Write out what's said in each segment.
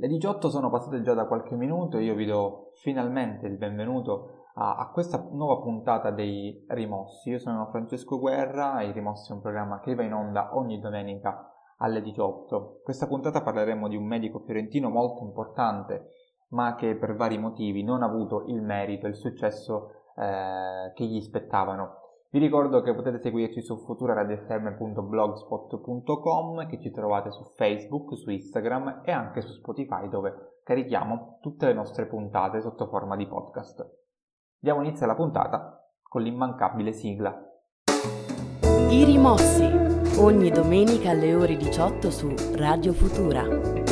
Le 18 sono passate già da qualche minuto e io vi do finalmente il benvenuto a questa nuova puntata dei Rimossi. Io sono Francesco Guerra e i Rimossi è un programma che va in onda ogni domenica alle 18. Questa puntata parleremo di un medico fiorentino molto importante, ma che per vari motivi non ha avuto il merito e il successo che gli spettavano. Vi ricordo che potete seguirci su futuraradiofm.blogspot.com, che ci trovate su Facebook, su Instagram e anche su Spotify, dove carichiamo tutte le nostre puntate sotto forma di podcast. Diamo inizio alla puntata con l'immancabile sigla. I Rimossi, ogni domenica alle ore 18 su Radio Futura.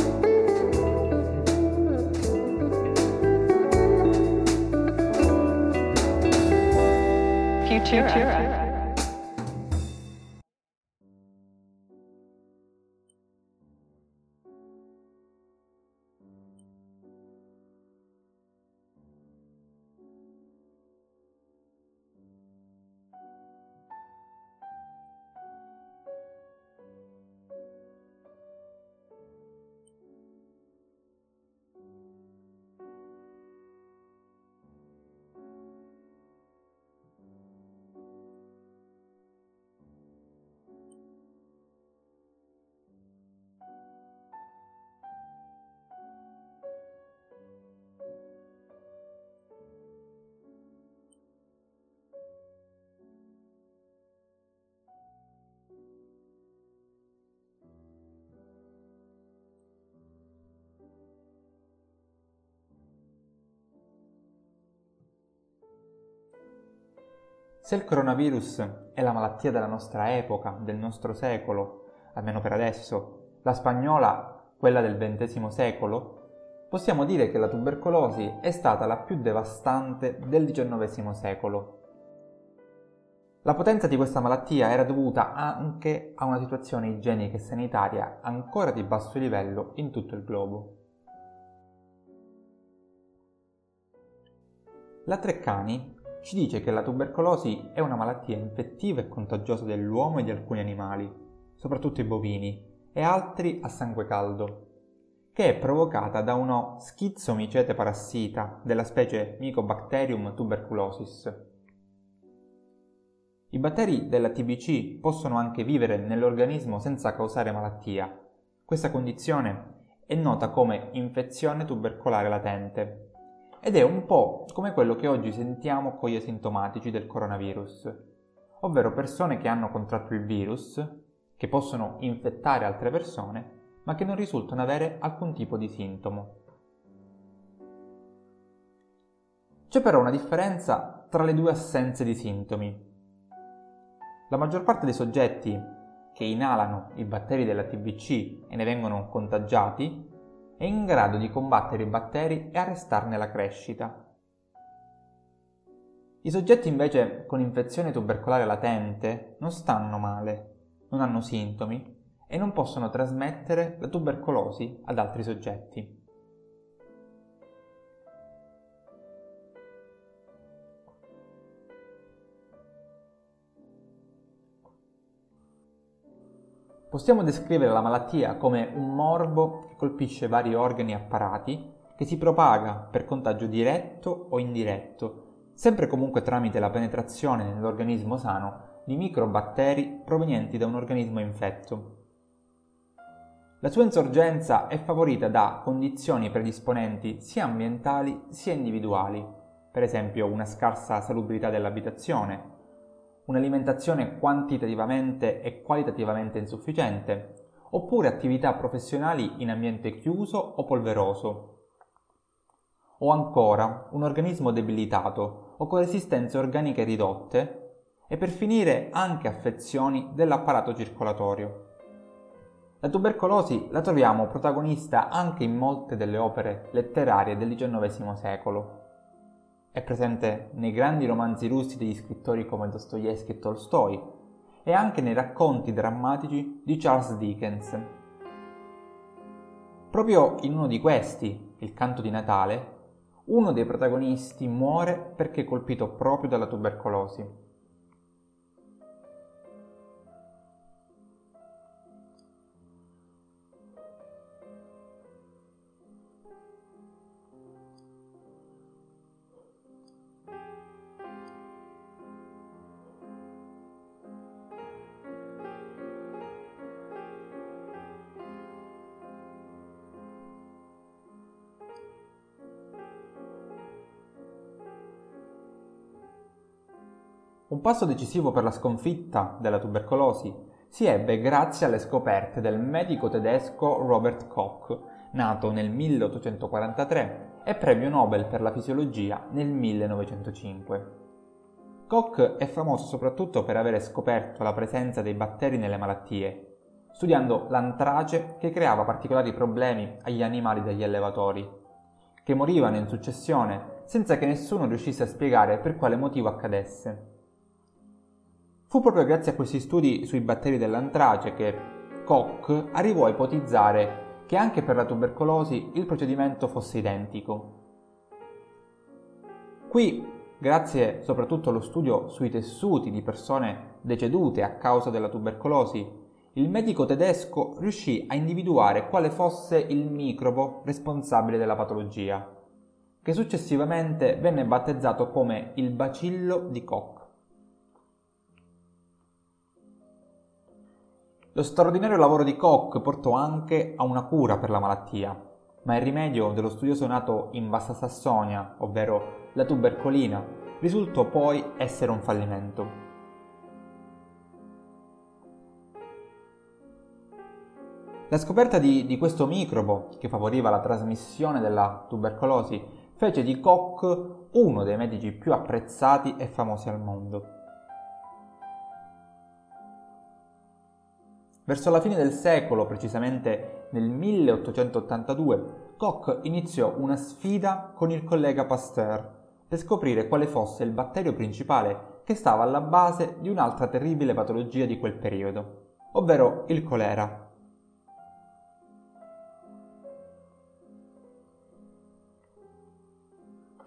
Se il coronavirus è la malattia della nostra epoca, del nostro secolo, almeno per adesso, la spagnola, quella del XX secolo, possiamo dire che la tubercolosi è stata la più devastante del XIX secolo. La potenza di questa malattia era dovuta anche a una situazione igienica e sanitaria ancora di basso livello in tutto il globo. La Treccani ci dice che la tubercolosi è una malattia infettiva e contagiosa dell'uomo e di alcuni animali, soprattutto i bovini e altri a sangue caldo, che è provocata da uno schizomicete parassita della specie Mycobacterium tuberculosis. I batteri della TBC possono anche vivere nell'organismo senza causare malattia. Questa condizione è nota come infezione tubercolare latente, ed è un po' come quello che oggi sentiamo con gli asintomatici del coronavirus, ovvero persone che hanno contratto il virus, che possono infettare altre persone, ma che non risultano avere alcun tipo di sintomo. C'è però una differenza tra le due assenze di sintomi. La maggior parte dei soggetti che inalano i batteri della TBC e ne vengono contagiati è in grado di combattere i batteri e arrestarne la crescita. I soggetti invece con infezione tubercolare latente non stanno male, non hanno sintomi e non possono trasmettere la tubercolosi ad altri soggetti. Possiamo descrivere la malattia come un morbo che colpisce vari organi e apparati, che si propaga per contagio diretto o indiretto, sempre comunque tramite la penetrazione nell'organismo sano di microbatteri provenienti da un organismo infetto. La sua insorgenza è favorita da condizioni predisponenti sia ambientali sia individuali, per esempio una scarsa salubrità dell'abitazione, un'alimentazione quantitativamente e qualitativamente insufficiente, oppure attività professionali in ambiente chiuso o polveroso, o ancora un organismo debilitato o con resistenze organiche ridotte e per finire anche affezioni dell'apparato circolatorio. La tubercolosi la troviamo protagonista anche in molte delle opere letterarie del XIX secolo. È presente nei grandi romanzi russi degli scrittori come Dostoevskij e Tolstoj e anche nei racconti drammatici di Charles Dickens. Proprio in uno di questi, Il canto di Natale, uno dei protagonisti muore perché colpito proprio dalla tubercolosi. Un passo decisivo per la sconfitta della tubercolosi si ebbe grazie alle scoperte del medico tedesco Robert Koch, nato nel 1843 e premio Nobel per la fisiologia nel 1905. Koch è famoso soprattutto per avere scoperto la presenza dei batteri nelle malattie, studiando l'antrace che creava particolari problemi agli animali degli allevatori, che morivano in successione senza che nessuno riuscisse a spiegare per quale motivo accadesse. Fu proprio grazie a questi studi sui batteri dell'antrace che Koch arrivò a ipotizzare che anche per la tubercolosi il procedimento fosse identico. Qui, grazie soprattutto allo studio sui tessuti di persone decedute a causa della tubercolosi, il medico tedesco riuscì a individuare quale fosse il microbo responsabile della patologia, che successivamente venne battezzato come il bacillo di Koch. Lo straordinario lavoro di Koch portò anche a una cura per la malattia, ma il rimedio dello studioso nato in Bassa Sassonia, ovvero la tubercolina, risultò poi essere un fallimento. La scoperta di questo microbo, che favoriva la trasmissione della tubercolosi, fece di Koch uno dei medici più apprezzati e famosi al mondo. Verso la fine del secolo, precisamente nel 1882, Koch iniziò una sfida con il collega Pasteur per scoprire quale fosse il batterio principale che stava alla base di un'altra terribile patologia di quel periodo, ovvero il colera.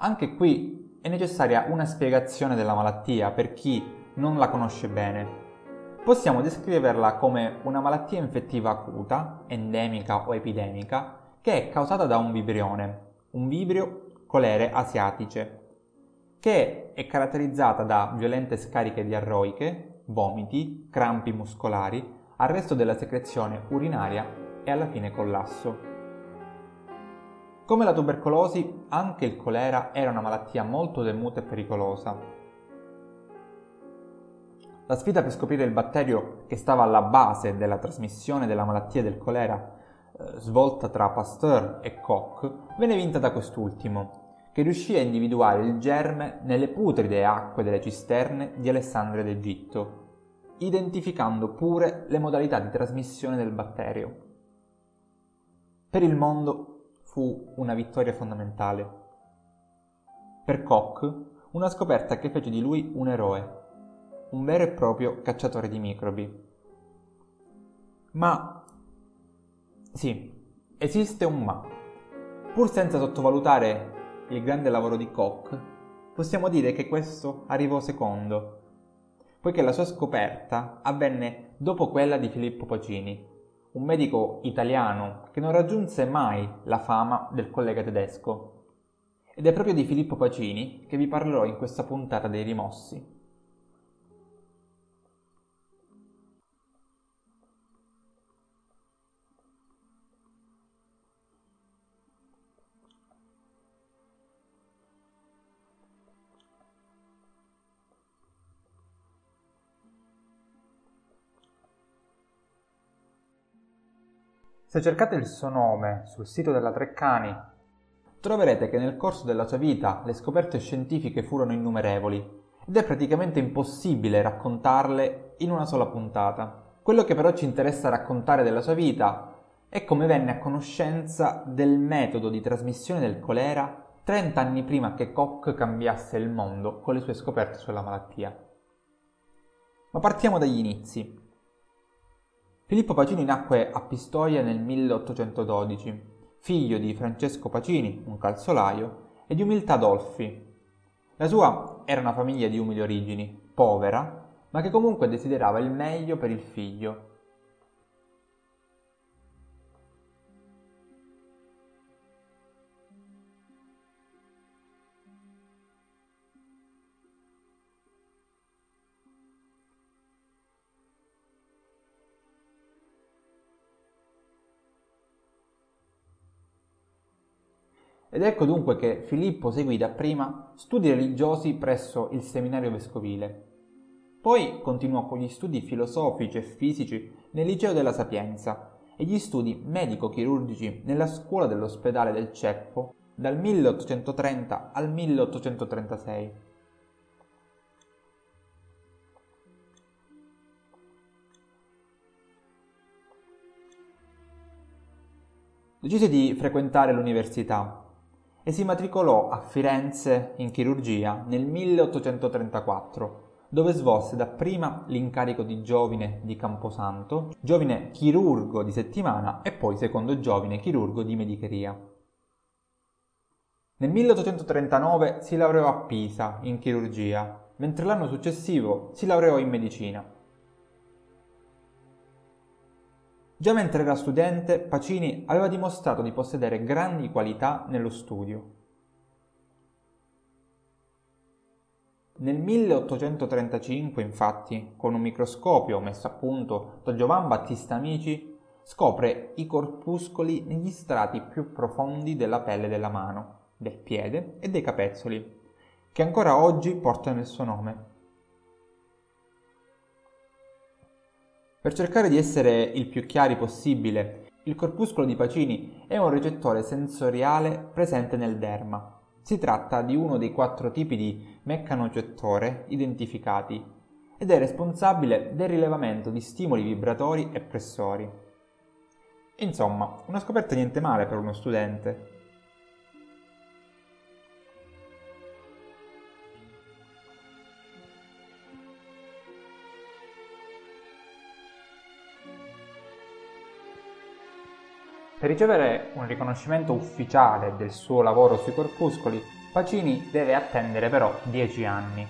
Anche qui è necessaria una spiegazione della malattia per chi non la conosce bene. Possiamo descriverla come una malattia infettiva acuta, endemica o epidemica, che è causata da un vibrione, un vibrio cholerae asiatice, che è caratterizzata da violente scariche diarroiche, vomiti, crampi muscolari, arresto della secrezione urinaria e alla fine collasso. Come la tubercolosi, anche il colera era una malattia molto temuta e pericolosa. La sfida per scoprire il batterio che stava alla base della trasmissione della malattia del colera, svolta tra Pasteur e Koch, venne vinta da quest'ultimo, che riuscì a individuare il germe nelle putride acque delle cisterne di Alessandria d'Egitto, identificando pure le modalità di trasmissione del batterio. Per il mondo fu una vittoria fondamentale. Per Koch, una scoperta che fece di lui un eroe, un vero e proprio cacciatore di microbi. Ma sì, esiste un ma. Pur senza sottovalutare il grande lavoro di Koch, possiamo dire che questo arrivò secondo, poiché la sua scoperta avvenne dopo quella di Filippo Pacini, un medico italiano che non raggiunse mai la fama del collega tedesco. Ed è proprio di Filippo Pacini che vi parlerò in questa puntata dei Rimossi. Se cercate il suo nome sul sito della Treccani, troverete che nel corso della sua vita le scoperte scientifiche furono innumerevoli ed è praticamente impossibile raccontarle in una sola puntata. Quello che però ci interessa raccontare della sua vita è come venne a conoscenza del metodo di trasmissione del colera 30 anni prima che Koch cambiasse il mondo con le sue scoperte sulla malattia. Ma partiamo dagli inizi. Filippo Pacini nacque a Pistoia nel 1812, figlio di Francesco Pacini, un calzolaio, e di Umiltà Dolfi. La sua era una famiglia di umili origini, povera, ma che comunque desiderava il meglio per il figlio. Ed ecco dunque che Filippo seguì dapprima studi religiosi presso il seminario vescovile, Poi continuò con gli studi filosofici e fisici nel Liceo della Sapienza e gli studi medico-chirurgici nella scuola dell'ospedale del Ceppo dal 1830 al 1836. Decise di frequentare l'università e si matricolò a Firenze in chirurgia nel 1834, dove svolse dapprima l'incarico di giovine di Camposanto, giovine chirurgo di settimana e poi secondo giovine chirurgo di medicheria. Nel 1839 si laureò a Pisa in chirurgia, mentre l'anno successivo si laureò in medicina. Già mentre era studente, Pacini aveva dimostrato di possedere grandi qualità nello studio. Nel 1835, infatti, con un microscopio messo a punto da Giovanni Battista Amici, scopre i corpuscoli negli strati più profondi della pelle della mano, del piede e dei capezzoli, che ancora oggi portano il suo nome. Per cercare di essere il più chiari possibile, il corpuscolo di Pacini è un recettore sensoriale presente nel derma. Si tratta di uno dei 4 tipi di meccanocettore identificati ed è responsabile del rilevamento di stimoli vibratori e pressori. Insomma, una scoperta niente male per uno studente. Per ricevere un riconoscimento ufficiale del suo lavoro sui corpuscoli, Pacini deve attendere però 10 anni.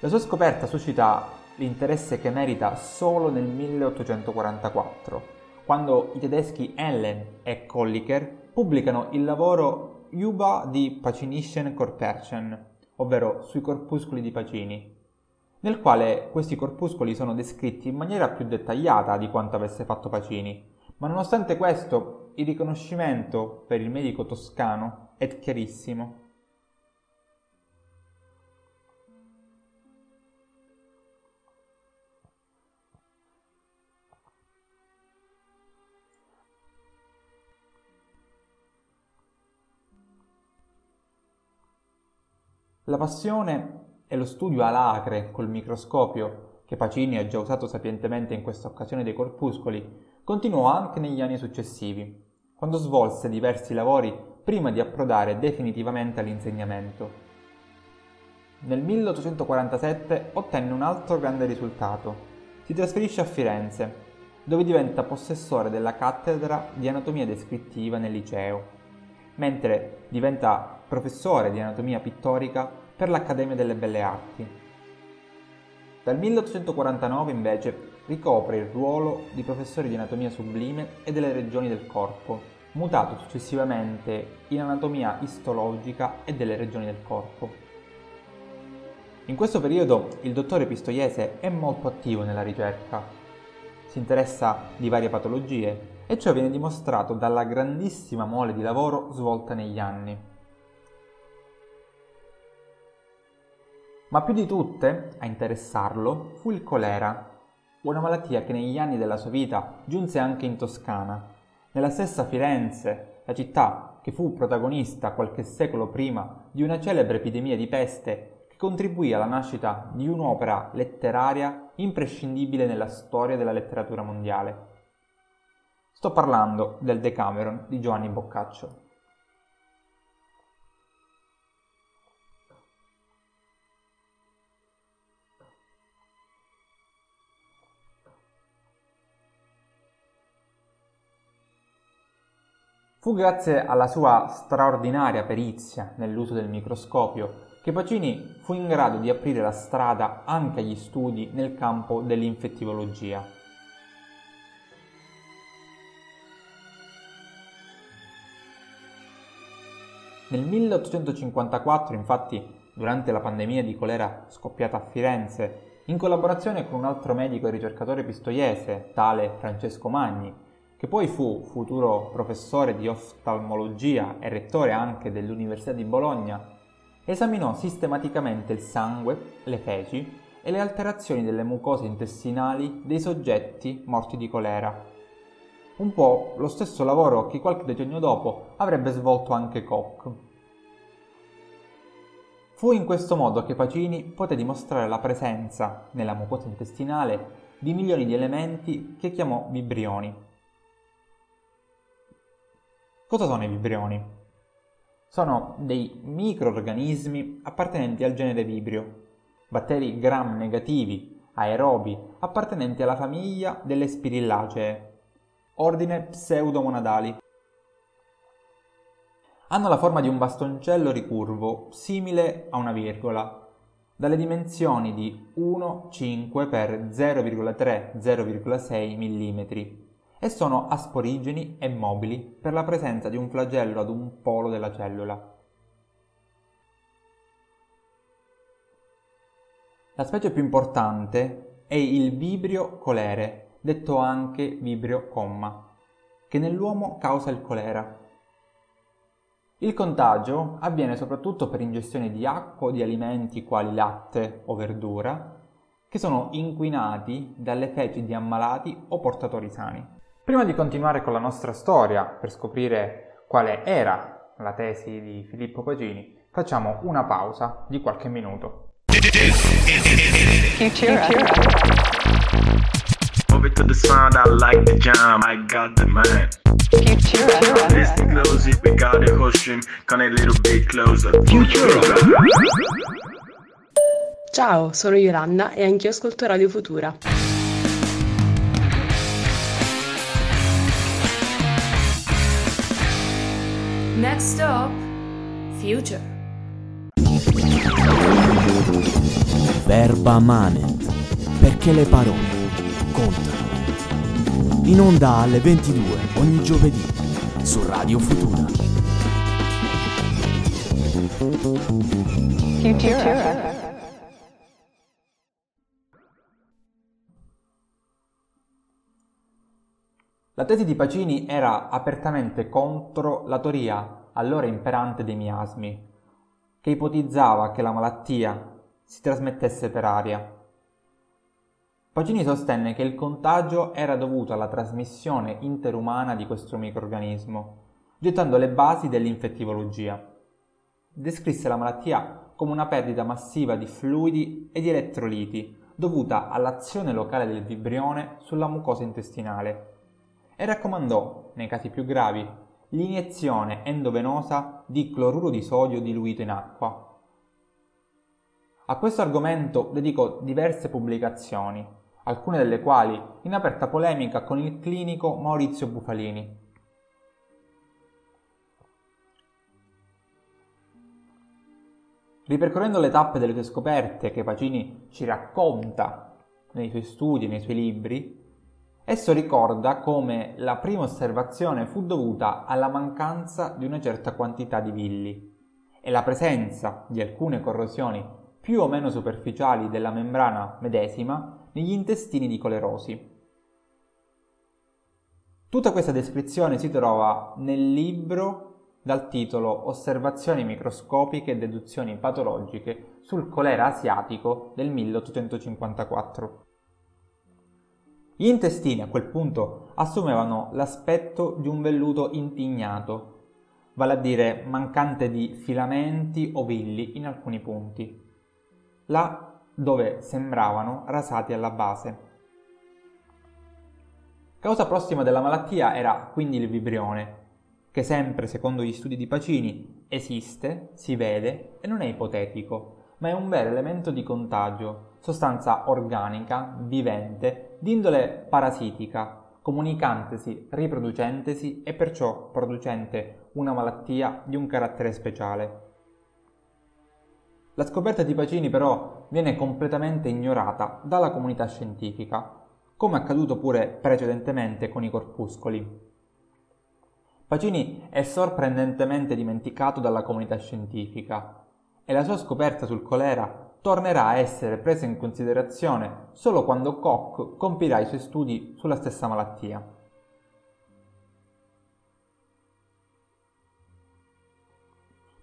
La sua scoperta suscita l'interesse che merita solo nel 1844, quando i tedeschi Hellen e Kolliker pubblicano il lavoro Juba di Pacinischen Körperchen, ovvero sui corpuscoli di Pacini, nel quale questi corpuscoli sono descritti in maniera più dettagliata di quanto avesse fatto Pacini. Ma nonostante questo, il riconoscimento per il medico toscano è chiarissimo. La passione e lo studio alacre col microscopio, che Pacini ha già usato sapientemente in questa occasione dei corpuscoli, continuò anche negli anni successivi, quando svolse diversi lavori prima di approdare definitivamente all'insegnamento. Nel 1847 ottenne un altro grande risultato. Si trasferisce a Firenze, dove diventa possessore della cattedra di anatomia descrittiva nel liceo, mentre diventa professore di anatomia pittorica per l'Accademia delle Belle Arti. Dal 1849 invece ricopre il ruolo di professore di anatomia sublime e delle regioni del corpo, mutato successivamente in anatomia istologica e delle regioni del corpo. In questo periodo il dottore pistoiese è molto attivo nella ricerca. Si interessa di varie patologie e ciò viene dimostrato dalla grandissima mole di lavoro svolta negli anni. Ma più di tutte a interessarlo fu il colera, una malattia che negli anni della sua vita giunse anche in Toscana, nella stessa Firenze, la città che fu protagonista qualche secolo prima di una celebre epidemia di peste che contribuì alla nascita di un'opera letteraria imprescindibile nella storia della letteratura mondiale. Sto parlando del Decameron di Giovanni Boccaccio. Fu grazie alla sua straordinaria perizia nell'uso del microscopio che Pacini fu in grado di aprire la strada anche agli studi nel campo dell'infettivologia. Nel 1854, infatti, durante la pandemia di colera scoppiata a Firenze, in collaborazione con un altro medico e ricercatore pistoiese, tale Francesco Magni, che poi fu futuro professore di oftalmologia e rettore anche dell'Università di Bologna, esaminò sistematicamente il sangue, le feci e le alterazioni delle mucose intestinali dei soggetti morti di colera. Un po' lo stesso lavoro che qualche decennio dopo avrebbe svolto anche Koch. Fu in questo modo che Pacini poté dimostrare la presenza, nella mucosa intestinale, di milioni di elementi che chiamò vibrioni. Cosa sono i vibrioni? Sono dei microorganismi appartenenti al genere Vibrio, batteri gram-negativi, aerobi, appartenenti alla famiglia delle spirillacee, ordine pseudomonadali. Hanno la forma di un bastoncello ricurvo, simile a una virgola, dalle dimensioni di 1,5 x 0,3-0,6 mm e sono asporigeni e mobili per la presenza di un flagello ad un polo della cellula. La specie più importante è il Vibrio cholerae, detto anche Vibrio comma, che nell'uomo causa il colera. Il contagio avviene soprattutto per ingestione di acqua o di alimenti quali latte o verdura, che sono inquinati dalle feci di ammalati o portatori sani. Prima di continuare con la nostra storia, per scoprire quale era la tesi di Filippo Pacini, facciamo una pausa di qualche minuto. To the sound, I like the jam, I got the man. Futura. Listen close if we got a caution, come a little bit closer. Futura. Ciao, sono Yolanda e anch'io ascolto Radio Futura. Next up, Future. Verba Manet, perché le parole contano. In onda alle 22 ogni giovedì su Radio Futura. La tesi di Pacini era apertamente contro la teoria allora imperante dei miasmi, che ipotizzava che la malattia si trasmettesse per aria. Pacini sostenne che il contagio era dovuto alla trasmissione interumana di questo microrganismo, gettando le basi dell'infettivologia. Descrisse la malattia come una perdita massiva di fluidi e di elettroliti dovuta all'azione locale del vibrione sulla mucosa intestinale e raccomandò, nei casi più gravi, l'iniezione endovenosa di cloruro di sodio diluito in acqua. A questo argomento dedicò diverse pubblicazioni, alcune delle quali in aperta polemica con il clinico Maurizio Bufalini. Ripercorrendo le tappe delle sue scoperte che Pacini ci racconta nei suoi studi e nei suoi libri, esso ricorda come la prima osservazione fu dovuta alla mancanza di una certa quantità di villi e la presenza di alcune corrosioni più o meno superficiali della membrana medesima negli intestini di colerosi. Tutta questa descrizione si trova nel libro dal titolo Osservazioni microscopiche e deduzioni patologiche sul colera asiatico del 1854. Gli intestini a quel punto assumevano l'aspetto di un velluto intignato, vale a dire mancante di filamenti o villi in alcuni punti, là dove sembravano rasati alla base. Causa prossima della malattia era quindi il vibrione, che sempre secondo gli studi di Pacini esiste, si vede e non è ipotetico, ma è un vero elemento di contagio, sostanza organica, vivente, d'indole parasitica, comunicantesi, riproducentesi e perciò producente una malattia di un carattere speciale. La scoperta di Pacini però viene completamente ignorata dalla comunità scientifica, come accaduto pure precedentemente con i corpuscoli. Pacini è sorprendentemente dimenticato dalla comunità scientifica e la sua scoperta sul colera tornerà a essere presa in considerazione solo quando Koch compirà i suoi studi sulla stessa malattia.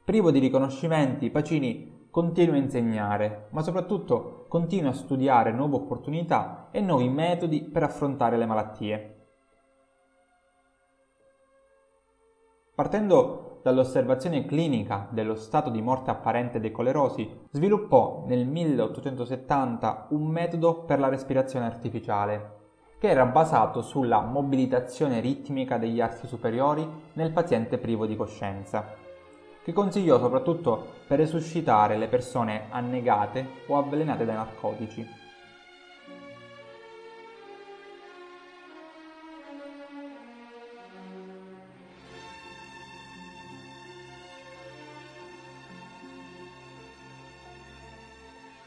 Privo di riconoscimenti, Pacini continua a insegnare, ma soprattutto continua a studiare nuove opportunità e nuovi metodi per affrontare le malattie. Partendo dall'osservazione clinica dello stato di morte apparente dei colerosi, sviluppò nel 1870 un metodo per la respirazione artificiale, che era basato sulla mobilitazione ritmica degli arti superiori nel paziente privo di coscienza, che consigliò soprattutto per resuscitare le persone annegate o avvelenate dai narcotici.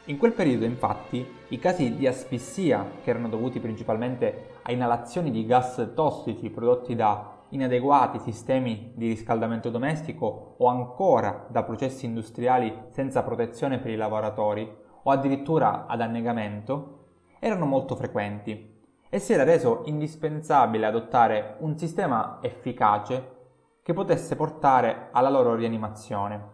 In quel periodo, infatti, i casi di asfissia, che erano dovuti principalmente a inalazioni di gas tossici prodotti da inadeguati sistemi di riscaldamento domestico o ancora da processi industriali senza protezione per i lavoratori o addirittura ad annegamento, erano molto frequenti e si era reso indispensabile adottare un sistema efficace che potesse portare alla loro rianimazione.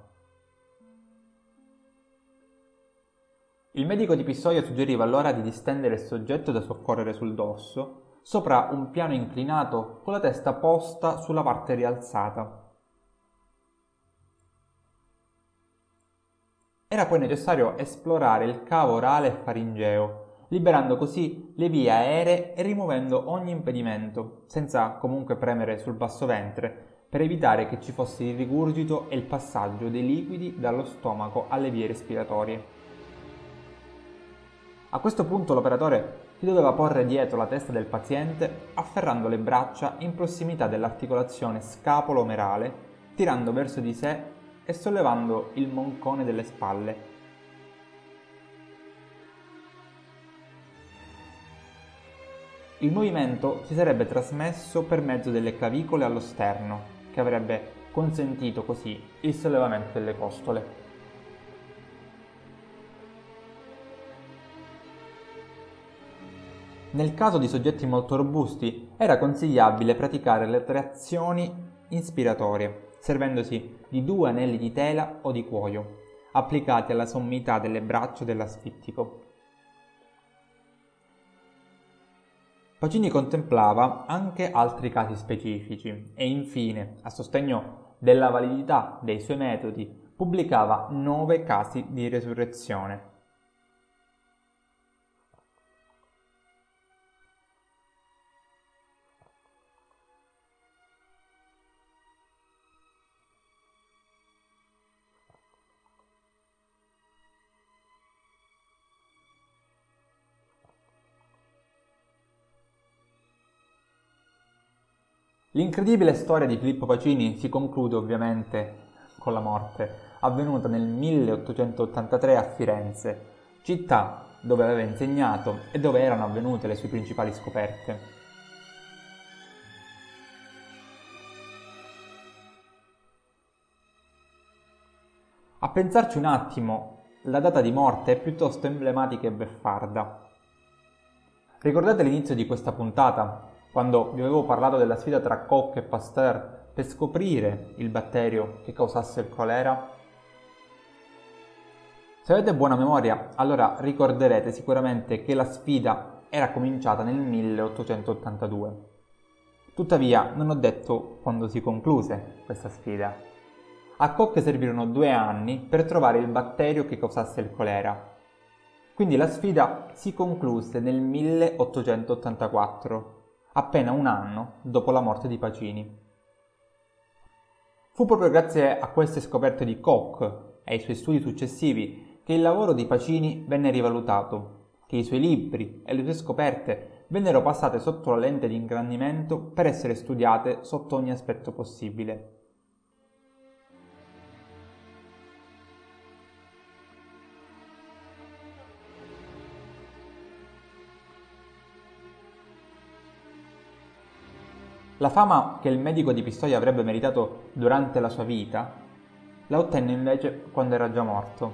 Il medico di Pistoia suggeriva allora di distendere il soggetto da soccorrere sul dorso sopra un piano inclinato con la testa posta sulla parte rialzata. Era poi necessario esplorare il cavo orale e faringeo, liberando così le vie aeree e rimuovendo ogni impedimento, senza comunque premere sul basso ventre, per evitare che ci fosse il rigurgito e il passaggio dei liquidi dallo stomaco alle vie respiratorie. A questo punto l'operatore si doveva porre dietro la testa del paziente afferrando le braccia in prossimità dell'articolazione scapolo-omerale, tirando verso di sé e sollevando il moncone delle spalle. Il movimento si sarebbe trasmesso per mezzo delle clavicole allo sterno, che avrebbe consentito così il sollevamento delle costole. Nel caso di soggetti molto robusti era consigliabile praticare le trazioni inspiratorie, servendosi di 2 anelli di tela o di cuoio, applicati alla sommità delle braccia dell'asfittico. Pacini contemplava anche altri casi specifici e infine, a sostegno della validità dei suoi metodi, pubblicava 9 casi di resurrezione. L'incredibile storia di Filippo Pacini si conclude ovviamente con la morte, avvenuta nel 1883 a Firenze, città dove aveva insegnato e dove erano avvenute le sue principali scoperte. A pensarci un attimo, la data di morte è piuttosto emblematica e beffarda. Ricordate l'inizio di questa puntata? Quando vi avevo parlato della sfida tra Koch e Pasteur per scoprire il batterio che causasse il colera? Se avete buona memoria, allora ricorderete sicuramente che la sfida era cominciata nel 1882. Tuttavia, non ho detto quando si concluse questa sfida. A Koch servirono 2 anni per trovare il batterio che causasse il colera. Quindi la sfida si concluse nel 1884. Appena un anno dopo la morte di Pacini. Fu proprio grazie a queste scoperte di Koch e ai suoi studi successivi che il lavoro di Pacini venne rivalutato, che i suoi libri e le sue scoperte vennero passate sotto la lente di ingrandimento per essere studiate sotto ogni aspetto possibile. La fama che il medico di Pistoia avrebbe meritato durante la sua vita la ottenne invece quando era già morto,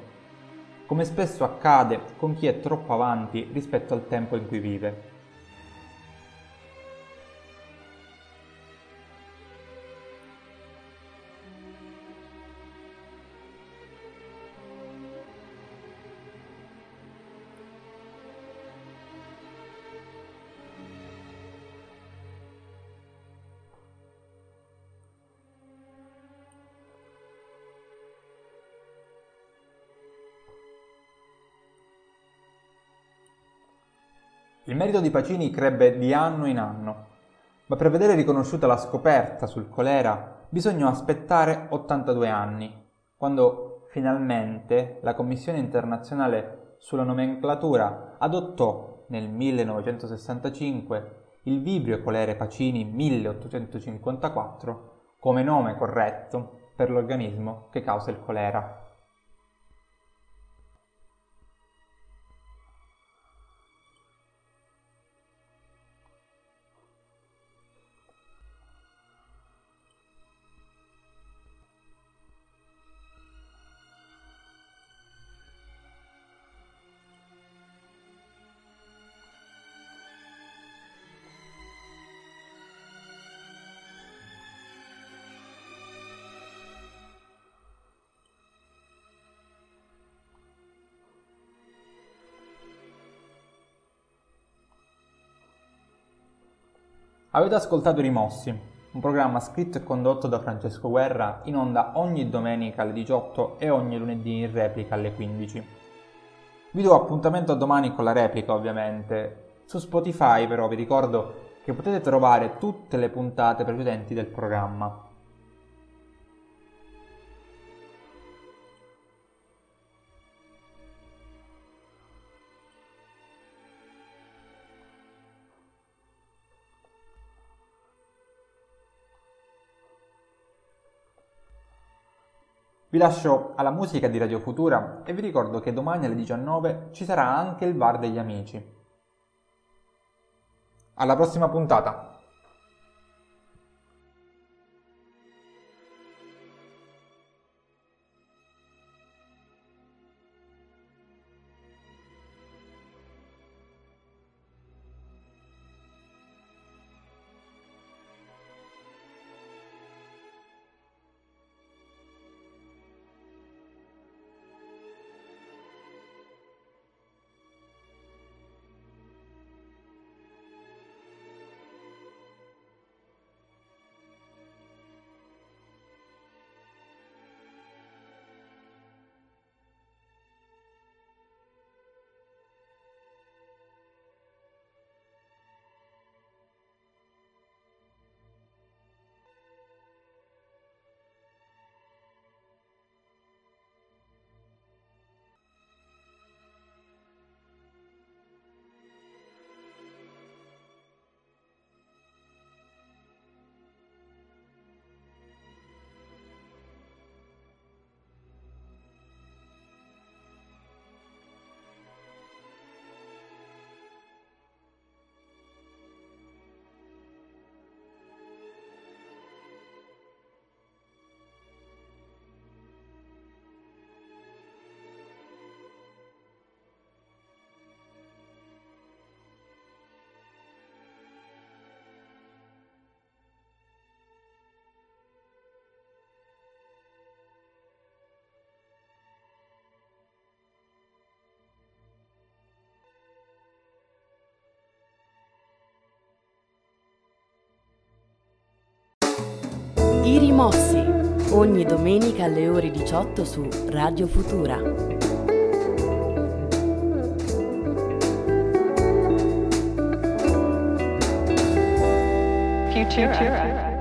come spesso accade con chi è troppo avanti rispetto al tempo in cui vive. Il merito di Pacini crebbe di anno in anno, ma per vedere riconosciuta la scoperta sul colera bisognò aspettare 82 anni, quando finalmente la Commissione internazionale sulla nomenclatura adottò nel 1965 il Vibrio cholerae Pacini 1854 come nome corretto per l'organismo che causa il colera. Avete ascoltato Rimossi, un programma scritto e condotto da Francesco Guerra, in onda ogni domenica alle 18 e ogni lunedì in replica alle 15. Vi do appuntamento a domani con la replica, ovviamente. Su Spotify però vi ricordo che potete trovare tutte le puntate precedenti del programma. Vi lascio alla musica di Radio Futura e vi ricordo che domani alle 19 ci sarà anche il VAR degli amici. Alla prossima puntata! I Rimossi, ogni domenica alle ore 18 su Radio Futura. Futura.